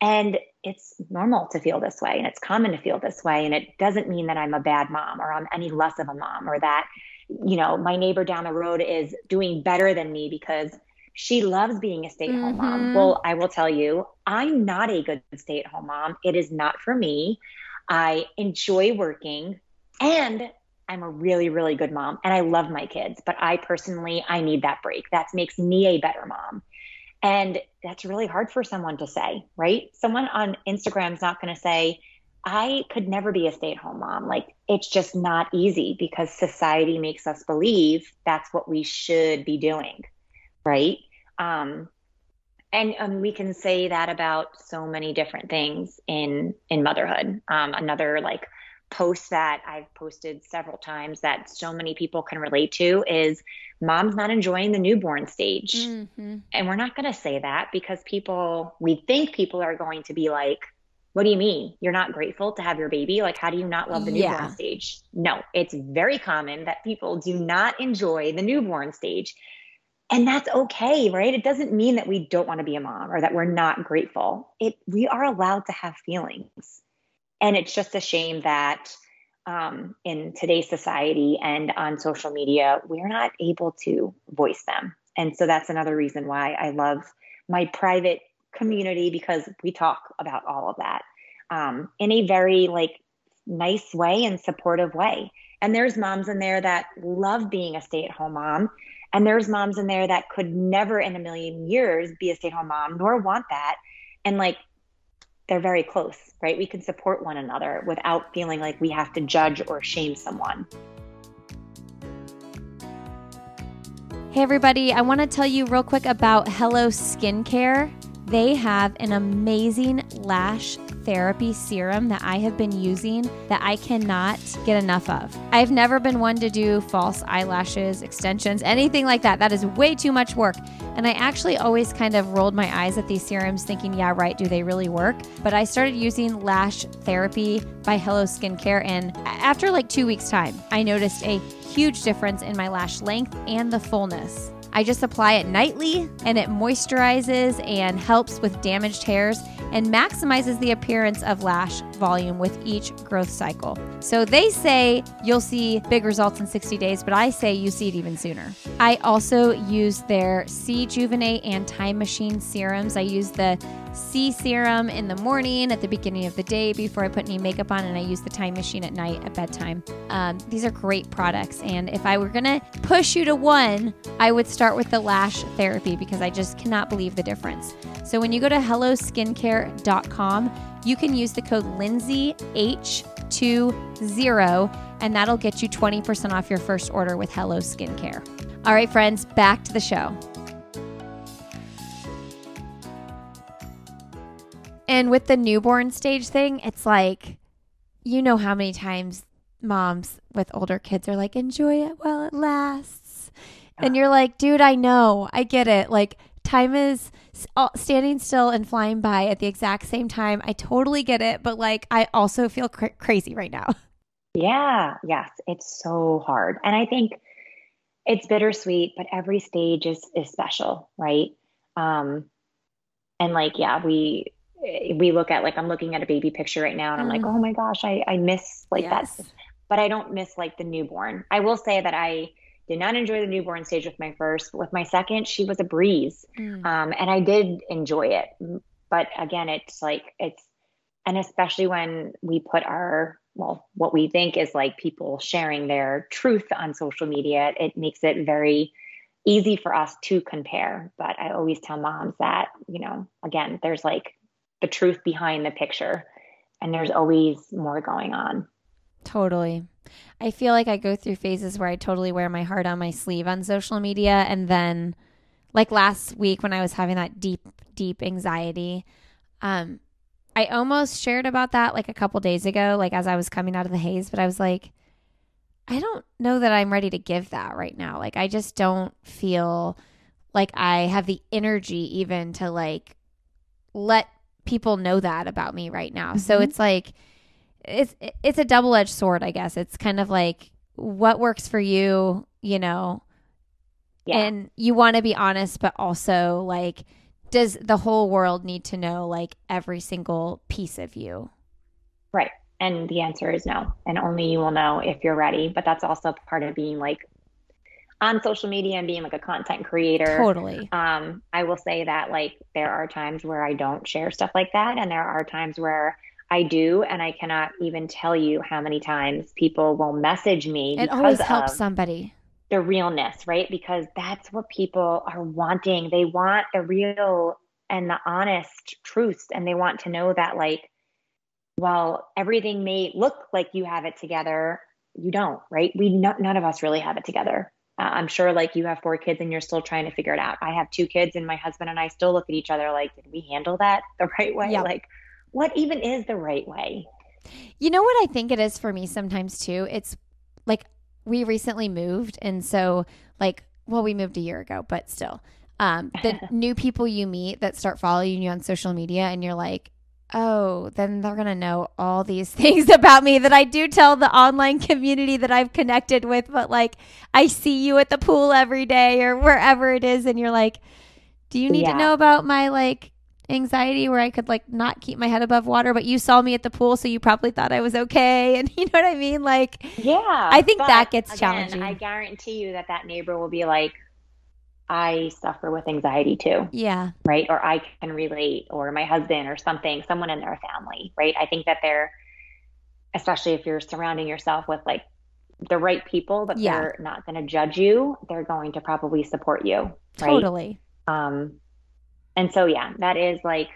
And it's normal to feel this way, and it's common to feel this way. And it doesn't mean that I'm a bad mom or I'm any less of a mom, or that, you know, my neighbor down the road is doing better than me because she loves being a stay-at-home mm-hmm. mom. Well, I will tell you, I'm not a good stay-at-home mom. It is not for me. I enjoy working, and I'm a really, really good mom, and I love my kids, but I personally, I need that break. That makes me a better mom. And that's really hard for someone to say, right? Someone on Instagram is not going to say, I could never be a stay-at-home mom. Like, it's just not easy because society makes us believe that's what we should be doing, right? Um, and um, we can say that about so many different things in, in motherhood. Um, another like post that I've posted several times that so many people can relate to is mom's not enjoying the newborn stage. Mm-hmm. And we're not going to say that because people, we think people are going to be like, what do you mean? You're not grateful to have your baby? Like, how do you not love the yeah. newborn stage? No, it's very common that people do not enjoy the newborn stage. And that's okay, right? It doesn't mean that we don't want to be a mom or that we're not grateful. It, we are allowed to have feelings. And it's just a shame that um, in today's society and on social media, we're not able to voice them. And so that's another reason why I love my private community, because we talk about all of that um, in a very like nice way and supportive way. And there's moms in there that love being a stay-at-home mom. And there's moms in there that could never in a million years be a stay-at-home mom, nor want that. And like, they're very close, right? We can support one another without feeling like we have to judge or shame someone. Hey everybody, I want to tell you real quick about Hello Skincare. They have an amazing lash therapy serum that I have been using that I cannot get enough of. I've never been one to do false eyelashes, extensions, anything like that. That is way too much work. And I actually always kind of rolled my eyes at these serums thinking, yeah, right, do they really work? But I started using Lash Therapy by Hello Skincare, and after like two weeks' time, I noticed a huge difference in my lash length and the fullness. I just apply it nightly, and it moisturizes and helps with damaged hairs and maximizes the appearance of lash volume with each growth cycle. So they say you'll see big results in sixty days, but I say you see it even sooner. I also use their C Juvenate and Time Machine serums. I use the C serum in the morning at the beginning of the day before I put any makeup on, and I use the Time Machine at night at bedtime. Um, these are great products, and if I were gonna push you to one, I would start with the Lash Therapy because I just cannot believe the difference. So when you go to hello skincare dot com, you can use the code Lindsay H twenty, and that'll get you twenty percent off your first order with Hello Skincare. All right, friends, back to the show. And with the newborn stage thing, it's like, you know how many times moms with older kids are like, enjoy it while it lasts. Yeah. And you're like, dude, I know. I get it. Like, time is standing still and flying by at the exact same time. I totally get it. But like, I also feel cr- crazy right now. Yeah. Yes. It's so hard. And I think it's bittersweet, but every stage is, is special. Right. Um, and like, yeah, we, we look at like, I'm looking at a baby picture right now and I'm mm. like, oh my gosh, I, I miss like yes. that, but I don't miss like the newborn. I will say that I did not enjoy the newborn stage with my first, but with my second, she was a breeze. Mm. Um, and I did enjoy it, but again, it's like, it's, and especially when we put our, well, what we think is like people sharing their truth on social media, it makes it very easy for us to compare. But I always tell moms that, you know, again, there's like the truth behind the picture, and there's always more going on. Totally. I feel like I go through phases where I totally wear my heart on my sleeve on social media. And then like last week when I was having that deep, deep anxiety, um, I almost shared about that like a couple days ago, like as I was coming out of the haze, but I was like, I don't know that I'm ready to give that right now. Like, I just don't feel like I have the energy even to like let people know that about me right now. Mm-hmm. So it's like, it's, it's a double-edged sword, I guess. It's kind of like what works for you, you know, yeah. and you want to be honest, but also like, does the whole world need to know like every single piece of you? Right. And the answer is no. And only you will know if you're ready. But that's also part of being like on social media and being like a content creator. Totally. Um, I will say that like there are times where I don't share stuff like that. And there are times where I do. And I cannot even tell you how many times people will message me. It always helps somebody. The realness, right? Because that's what people are wanting. They want the real and the honest truths. And they want to know that like, while everything may look like you have it together, you don't, right? We no, none of us really have it together. Uh, I'm sure like you have four kids and you're still trying to figure it out. I have two kids and my husband and I still look at each other like, did we handle that the right way? Yep. Like, what even is the right way? You know what I think it is for me sometimes too? It's like we recently moved, and so like, well, we moved a year ago, but still um, the new people you meet that start following you on social media, and you're like, oh, then they're going to know all these things about me that I do tell the online community that I've connected with. But like, I see you at the pool every day or wherever it is. And you're like, do you need yeah. to know about my like anxiety where I could like not keep my head above water, but you saw me at the pool, so you probably thought I was okay. And you know what I mean? Like, yeah, I think that gets again, challenging. I guarantee you that that neighbor will be like, I suffer with anxiety too. Yeah. Right. Or I can relate, or my husband or something, someone in their family. Right. I think that they're, especially if you're surrounding yourself with like the right people, but yeah. they're not going to judge you. They're going to probably support you. Right? Totally. Um, And so, yeah, that is like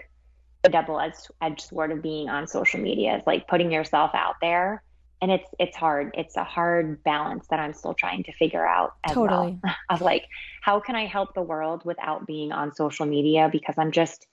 a double-edged edged sword of being on social media, is like putting yourself out there. And it's, it's hard. It's a hard balance that I'm still trying to figure out as totally. well. Of like, how can I help the world without being on social media? Because I'm just,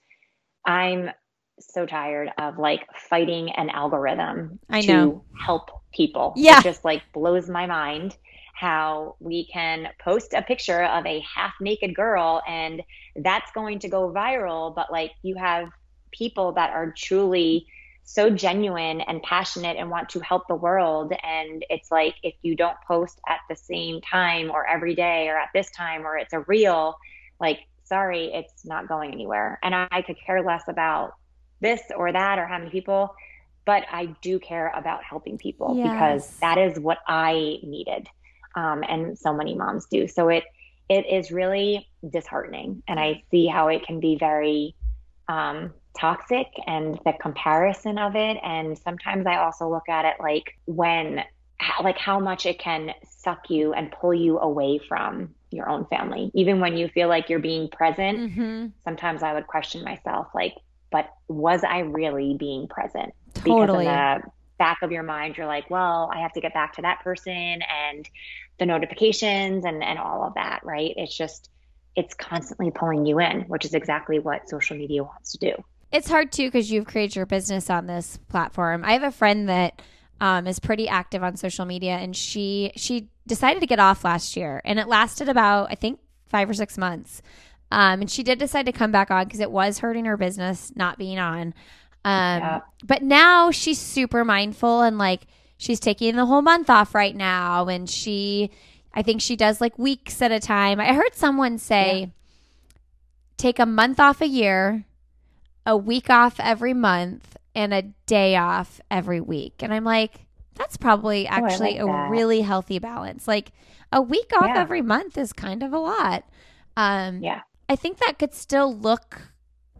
I'm so tired of like fighting an algorithm I to know. help people. Yeah. It just like blows my mind how we can post a picture of a half naked girl and that's going to go viral. But like, you have people that are truly so genuine and passionate and want to help the world. And it's like, if you don't post at the same time or every day or at this time, or it's a reel, like, sorry, it's not going anywhere. And I, I could care less about this or that or how many people, but I do care about helping people yes. because that is what I needed. Um, and so many moms do. So it, it is really disheartening. And I see how it can be very um, toxic, and the comparison of it. And sometimes I also look at it like when, like how much it can suck you and pull you away from your own family. Even when you feel like you're being present, mm-hmm. sometimes I would question myself, like, but was I really being present? Totally. Because in the back of your mind, you're like, well, I have to get back to that person and the notifications and, and all of that, right? It's just, it's constantly pulling you in, which is exactly what social media wants to do. It's hard too, because you've created your business on this platform. I have a friend that um, is pretty active on social media, and she, she decided to get off last year, and it lasted about, I think, five or six months. Um, and she did decide to come back on because it was hurting her business not being on. Um, yeah. But now she's super mindful, and like she's taking the whole month off right now. And she, I think she does like weeks at a time. I heard someone say, yeah. take a month off a year, a week off every month, and a day off every week. And I'm like, that's probably actually oh, I like that. a really healthy balance. Like a week off yeah. every month is kind of a lot. Um, yeah. I think that could still look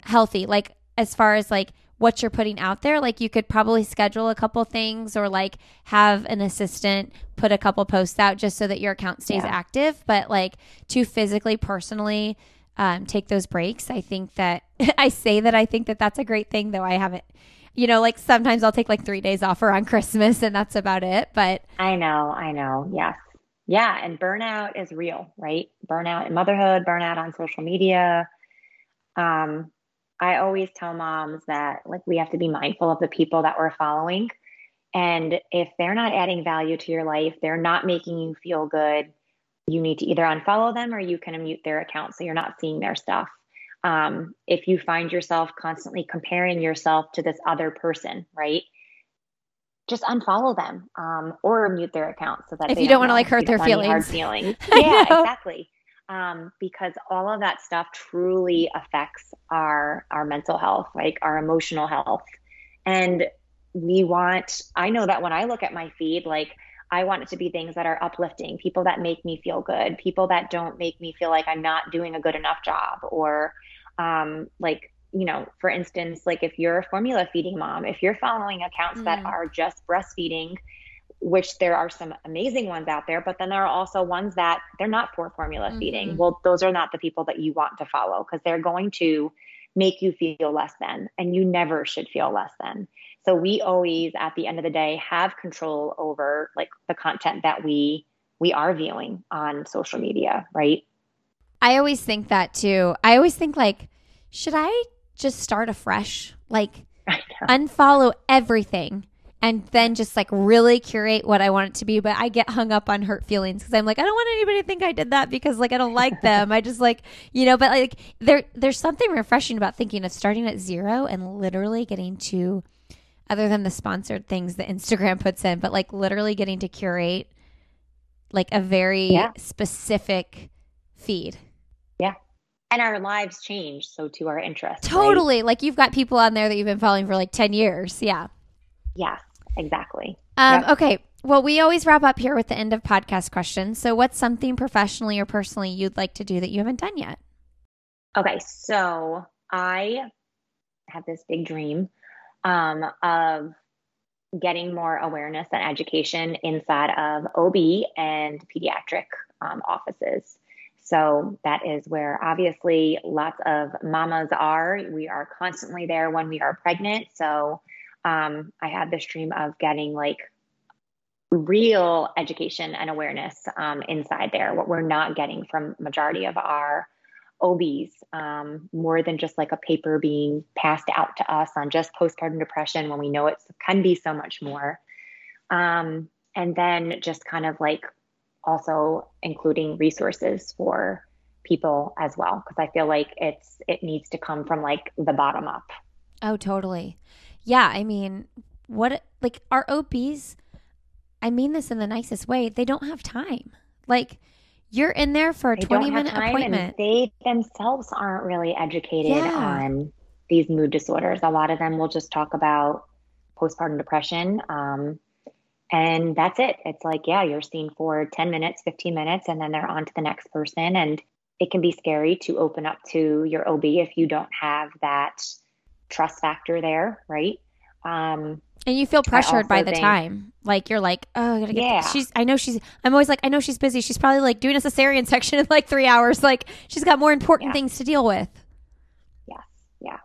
healthy. Like as far as like, what you're putting out there, like you could probably schedule a couple things or like have an assistant put a couple posts out just so that your account stays yeah. active. But like to physically, personally um, take those breaks. I think that I say that I think that that's a great thing, though I haven't, you know, like sometimes I'll take like three days off around Christmas and that's about it. But I know, I know. Yes. Yeah. And burnout is real, right? Burnout in motherhood, burnout on social media. Um, I always tell moms that like we have to be mindful of the people that we're following. And if they're not adding value to your life, they're not making you feel good, you need to either unfollow them or you can unmute their account so you're not seeing their stuff. Um, if you find yourself constantly comparing yourself to this other person, right? Just unfollow them um, or mute their account so that if they you don't, don't want to like hurt their feelings. Hard feelings. Yeah, exactly. Um, because all of that stuff truly affects our, our mental health, like our emotional health. And we want, I know that when I look at my feed, like I want it to be things that are uplifting, people that make me feel good, people that don't make me feel like I'm not doing a good enough job. Or, um, like, you know, for instance, like if you're a formula feeding mom, if you're following accounts mm. that are just breastfeeding, which there are some amazing ones out there, but then there are also ones that they're not for formula mm-hmm. feeding. Well, those are not the people that you want to follow because they're going to make you feel less than, and you never should feel less than. So we always, at the end of the day, have control over like the content that we, we are viewing on social media. Right. I always think that too. I always think like, should I just start afresh? Like unfollow everything and then just like really curate what I want it to be. But I get hung up on hurt feelings because I'm like, I don't want anybody to think I did that because like I don't like them. I just like, you know, but like there there's something refreshing about thinking of starting at zero and literally getting to, other than the sponsored things that Instagram puts in, but like literally getting to curate like a very yeah. specific feed. Yeah. And our lives change, so too our interests. Totally. Right? Like you've got people on there that you've been following for like ten years. Yeah. Yeah, exactly. Um, yep. Okay. Well, we always wrap up here with the end of podcast questions. So what's something professionally or personally you'd like to do that you haven't done yet? Okay. So I have this big dream um, of getting more awareness and education inside of O B and pediatric um, offices. So that is where obviously lots of mamas are. We are constantly there when we are pregnant. So um, I have this dream of getting like real education and awareness um, inside there, what we're not getting from majority of our O Bs, um, more than just like a paper being passed out to us on just postpartum depression when we know it can be so much more. Um, and then just kind of like also including resources for people as well. Cause I feel like it's, it needs to come from like the bottom up. Oh, totally. Yeah. I mean, what, like our O Bs, I mean this in the nicest way, they don't have time. Like, you're in there for a twenty minute appointment. They themselves aren't really educated yeah. on these mood disorders. A lot of them will just talk about postpartum depression. Um, and that's it. It's like, yeah, you're seen for ten minutes, fifteen minutes, and then they're on to the next person. And it can be scary to open up to your O B if you don't have that trust factor there. Right. Um, And you feel pressured by the think, time. Like, you're like, oh, I gotta get yeah. she's, I know she's, I'm always like, I know she's busy. She's probably like doing a cesarean section in like three hours. Like, she's got more important yeah. things to deal with. Yeah. Yeah.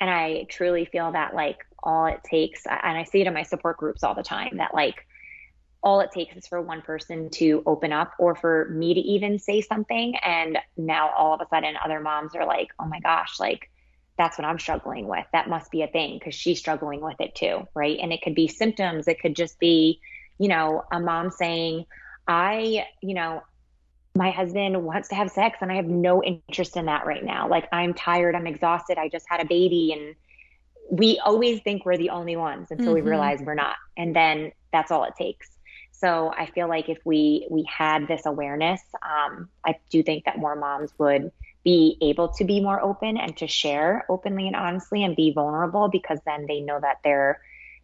And I truly feel that like all it takes, and I see it in my support groups all the time, that like all it takes is for one person to open up or for me to even say something. And now all of a sudden other moms are like, oh my gosh, like, that's what I'm struggling with. That must be a thing because she's struggling with it too, right? And it could be symptoms. It could just be, you know, a mom saying, I, you know, my husband wants to have sex and I have no interest in that right now. Like, I'm tired. I'm exhausted. I just had a baby. And we always think we're the only ones until mm-hmm. we realize we're not. And then that's all it takes. So I feel like if we we had this awareness, um, I do think that more moms would be able to be more open and to share openly and honestly and be vulnerable, because then they know that their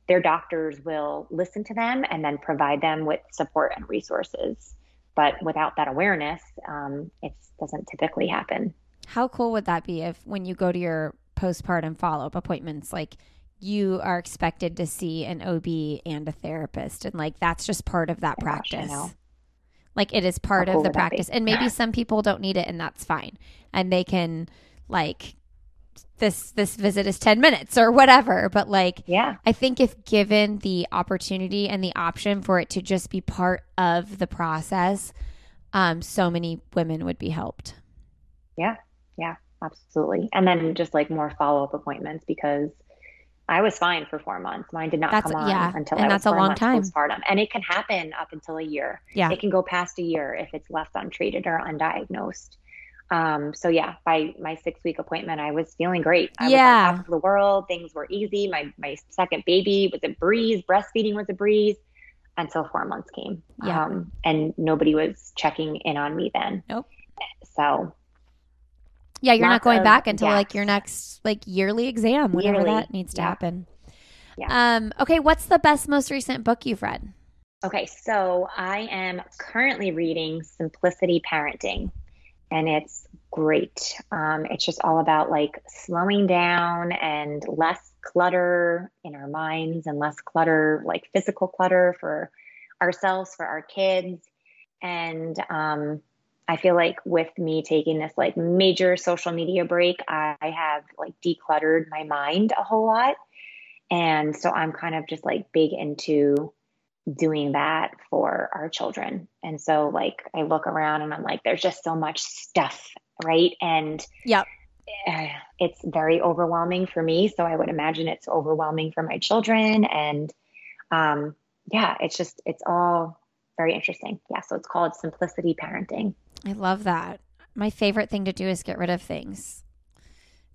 their doctors will listen to them and then provide them with support and resources. But without that awareness, um, it doesn't typically happen. How cool would that be if when you go to your postpartum follow-up appointments, like you are expected to see an O B and a therapist, and like that's just part of that oh, practice. Gosh, Like it is part of the practice, and maybe some people don't need it and that's fine. And they can like this, this visit is ten minutes or whatever. But like, yeah, I think if given the opportunity and the option for it to just be part of the process, um, so many women would be helped. Yeah. Yeah, absolutely. And then just like more follow-up appointments, because I was fine for four months. Mine did not that's, come on yeah. until and I was that's four a long months time. postpartum. And it can happen up until a year. Yeah. It can go past a year if it's left untreated or undiagnosed. Um, so yeah, by my six-week appointment, I was feeling great. I yeah. was on top of the world. Things were easy. My my second baby was a breeze. Breastfeeding was a breeze until four months came. Yeah. Um, and nobody was checking in on me then. Nope. So yeah, you're Lots not going back until gaps. like your next like yearly exam, whenever yearly. that needs to yeah. happen. Yeah. Um, okay, what's the best, most recent book you've read? Okay, so I am currently reading Simplicity Parenting, and it's great. Um, it's just all about like slowing down and less clutter in our minds and less clutter, like physical clutter for ourselves, for our kids. And um I feel like with me taking this like major social media break, I have like decluttered my mind a whole lot. And so I'm kind of just like big into doing that for our children. And so like I look around and I'm like, there's just so much stuff, right? And yep. it's very overwhelming for me. So I would imagine it's overwhelming for my children. And um, yeah, it's just, it's all very interesting. Yeah. So it's called Simplicity Parenting. I love that. My favorite thing to do is get rid of things.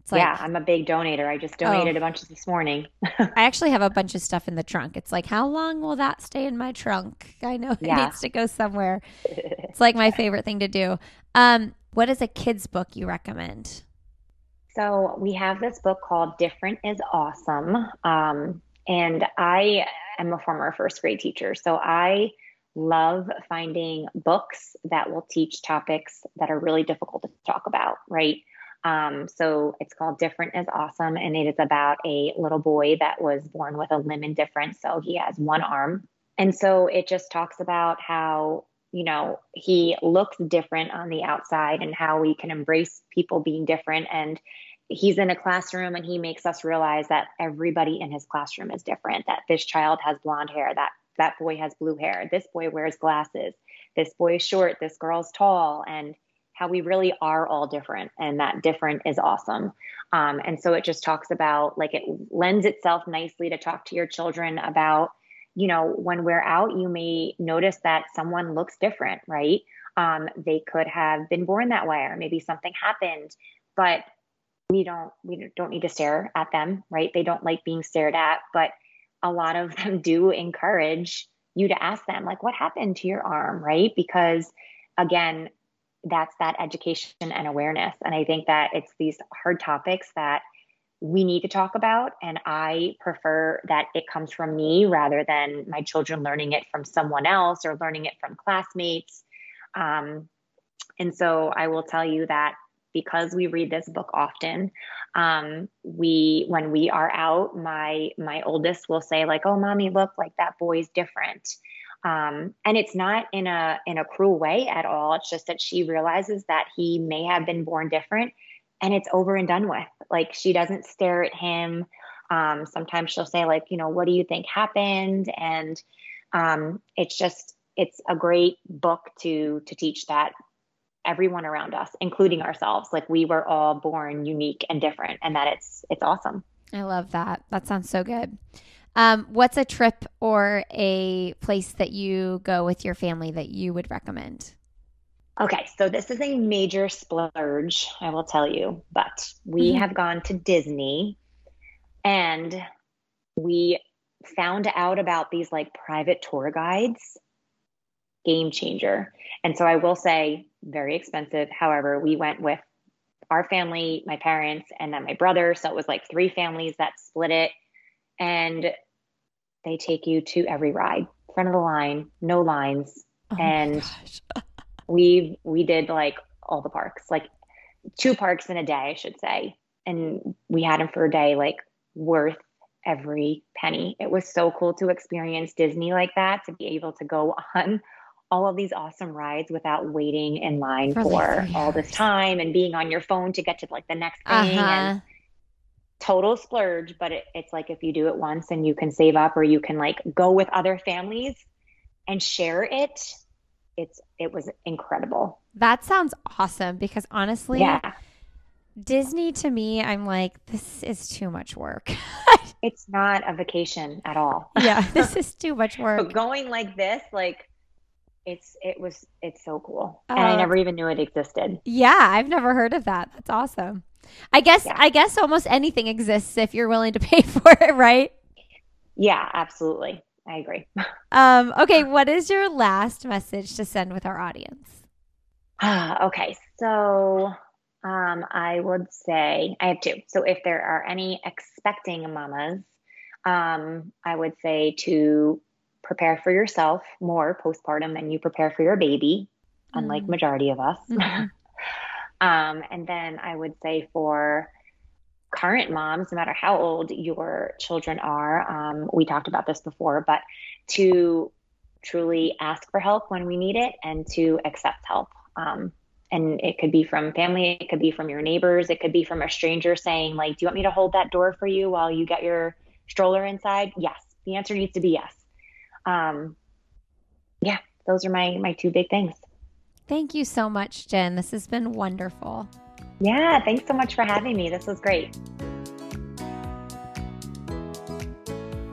It's like, yeah, I'm a big donator. I just donated oh, a bunch this morning. I actually have a bunch of stuff in the trunk. It's like, how long will that stay in my trunk? I know it yeah. needs to go somewhere. It's like my favorite thing to do. Um, what is a kid's book you recommend? So we have this book called Different is Awesome. Um, and I am a former first grade teacher. So I love finding books that will teach topics that are really difficult to talk about, right? Um, so it's called Different is Awesome, and it is about a little boy that was born with a limb indifference. So he has one arm. And so it just talks about how, you know, he looks different on the outside and how we can embrace people being different. And he's in a classroom and he makes us realize that everybody in his classroom is different, that this child has blonde hair, that that boy has blue hair, this boy wears glasses, this boy is short, this girl's tall, and how we really are all different and that different is awesome. Um, and so it just talks about, like, it lends itself nicely to talk to your children about, you know, when we're out, you may notice that someone looks different, right? Um, they could have been born that way, or maybe something happened, but we don't, we don't need to stare at them, right? They don't like being stared at, but a lot of them do encourage you to ask them, like, what happened to your arm, right? Because again, that's that education and awareness. And I think that it's these hard topics that we need to talk about. And I prefer that it comes from me rather than my children learning it from someone else or learning it from classmates. Um, and so I will tell you that because we read this book often, um, we, when we are out, my, my oldest will say, like, oh, mommy, look, like that boy's different. Um, and it's not in a, in a cruel way at all. It's just that she realizes that he may have been born different and it's over and done with. Like, she doesn't stare at him. Um, sometimes she'll say, like, you know, what do you think happened? And, um, it's just, it's a great book to, to teach that everyone around us, including ourselves, like, we were all born unique and different, and that it's, it's awesome. I love that. That sounds so good. Um, what's a trip or a place that you go with your family that you would recommend? Okay, so this is a major splurge, I will tell you, but we mm-hmm. have gone to Disney, and we found out about these, like, private tour guides. Game changer. And so I will say, very expensive. However, we went with our family, my parents, and then my brother. So it was like three families that split it. And they take you to every ride, front of the line, no lines. Oh, and we we did like all the parks, like two parks in a day, I should say. And we had them for a day, like, worth every penny. It was so cool to experience Disney like that, to be able to go on all of these awesome rides without waiting in line for, for all this time and being on your phone to get to, like, the next thing. Uh-huh. And total splurge, but it, it's like, if you do it once and you can save up, or you can, like, go with other families and share it, it's, it was incredible. That sounds awesome, because honestly, yeah. Disney to me, I'm like, this is too much work. It's not a vacation at all. Yeah. This is too much work. But going like this, like, It's, it was, it's so cool. And uh, I never even knew it existed. Yeah. I've never heard of that. That's awesome. I guess, yeah. I guess almost anything exists if you're willing to pay for it, right? Yeah, absolutely. I agree. Um, okay. What is your last message to send with our audience? Okay. So, um, I would say I have two. So if there are any expecting mamas, um, I would say to prepare for yourself more postpartum than you prepare for your baby, mm. unlike majority of us. Mm-hmm. um, and then I would say for current moms, no matter how old your children are, um, we talked about this before, but to truly ask for help when we need it and to accept help. Um, and it could be from family, it could be from your neighbors, it could be from a stranger saying, like, do you want me to hold that door for you while you get your stroller inside? Yes. The answer needs to be yes. Um, yeah, those are my, my two big things. Thank you so much, Jenn. This has been wonderful. Yeah. Thanks so much for having me. This was great.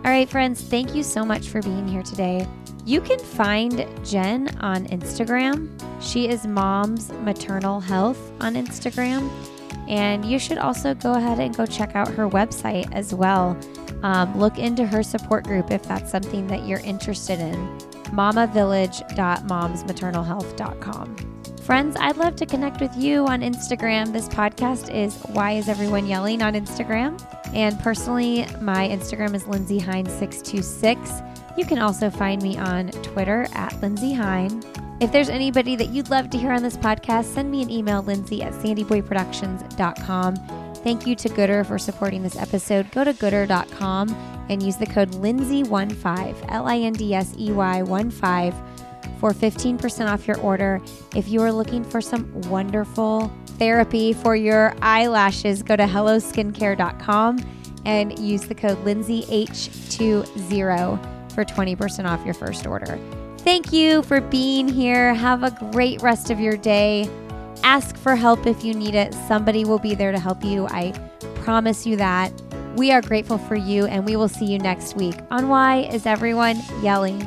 All right, friends, thank you so much for being here today. You can find Jen on Instagram. She is Mom's Maternal Health on Instagram. And you should also go ahead and go check out her website as well. Um, look into her support group if that's something that you're interested in. mama village dot moms maternal health dot com. Friends, I'd love to connect with you on Instagram. This podcast is Why Is Everyone Yelling on Instagram? And personally, my Instagram is Lindsay Hine six two six. You can also find me on Twitter at Lindsay Hine. If there's anybody that you'd love to hear on this podcast, send me an email, Lindsay at sandy boy productions dot com. Thank you to Goodr for supporting this episode. Go to goodr dot com and use the code Lindsay fifteen, L I N D S E Y one five, for fifteen percent off your order. If you are looking for some wonderful therapy for your eyelashes, go to hello skincare dot com and use the code Lindsay H twenty for twenty percent off your first order. Thank you for being here. Have a great rest of your day. Ask for help if you need it. Somebody will be there to help you. I promise you that. We are grateful for you, and we will see you next week on Why Is Everyone Yelling?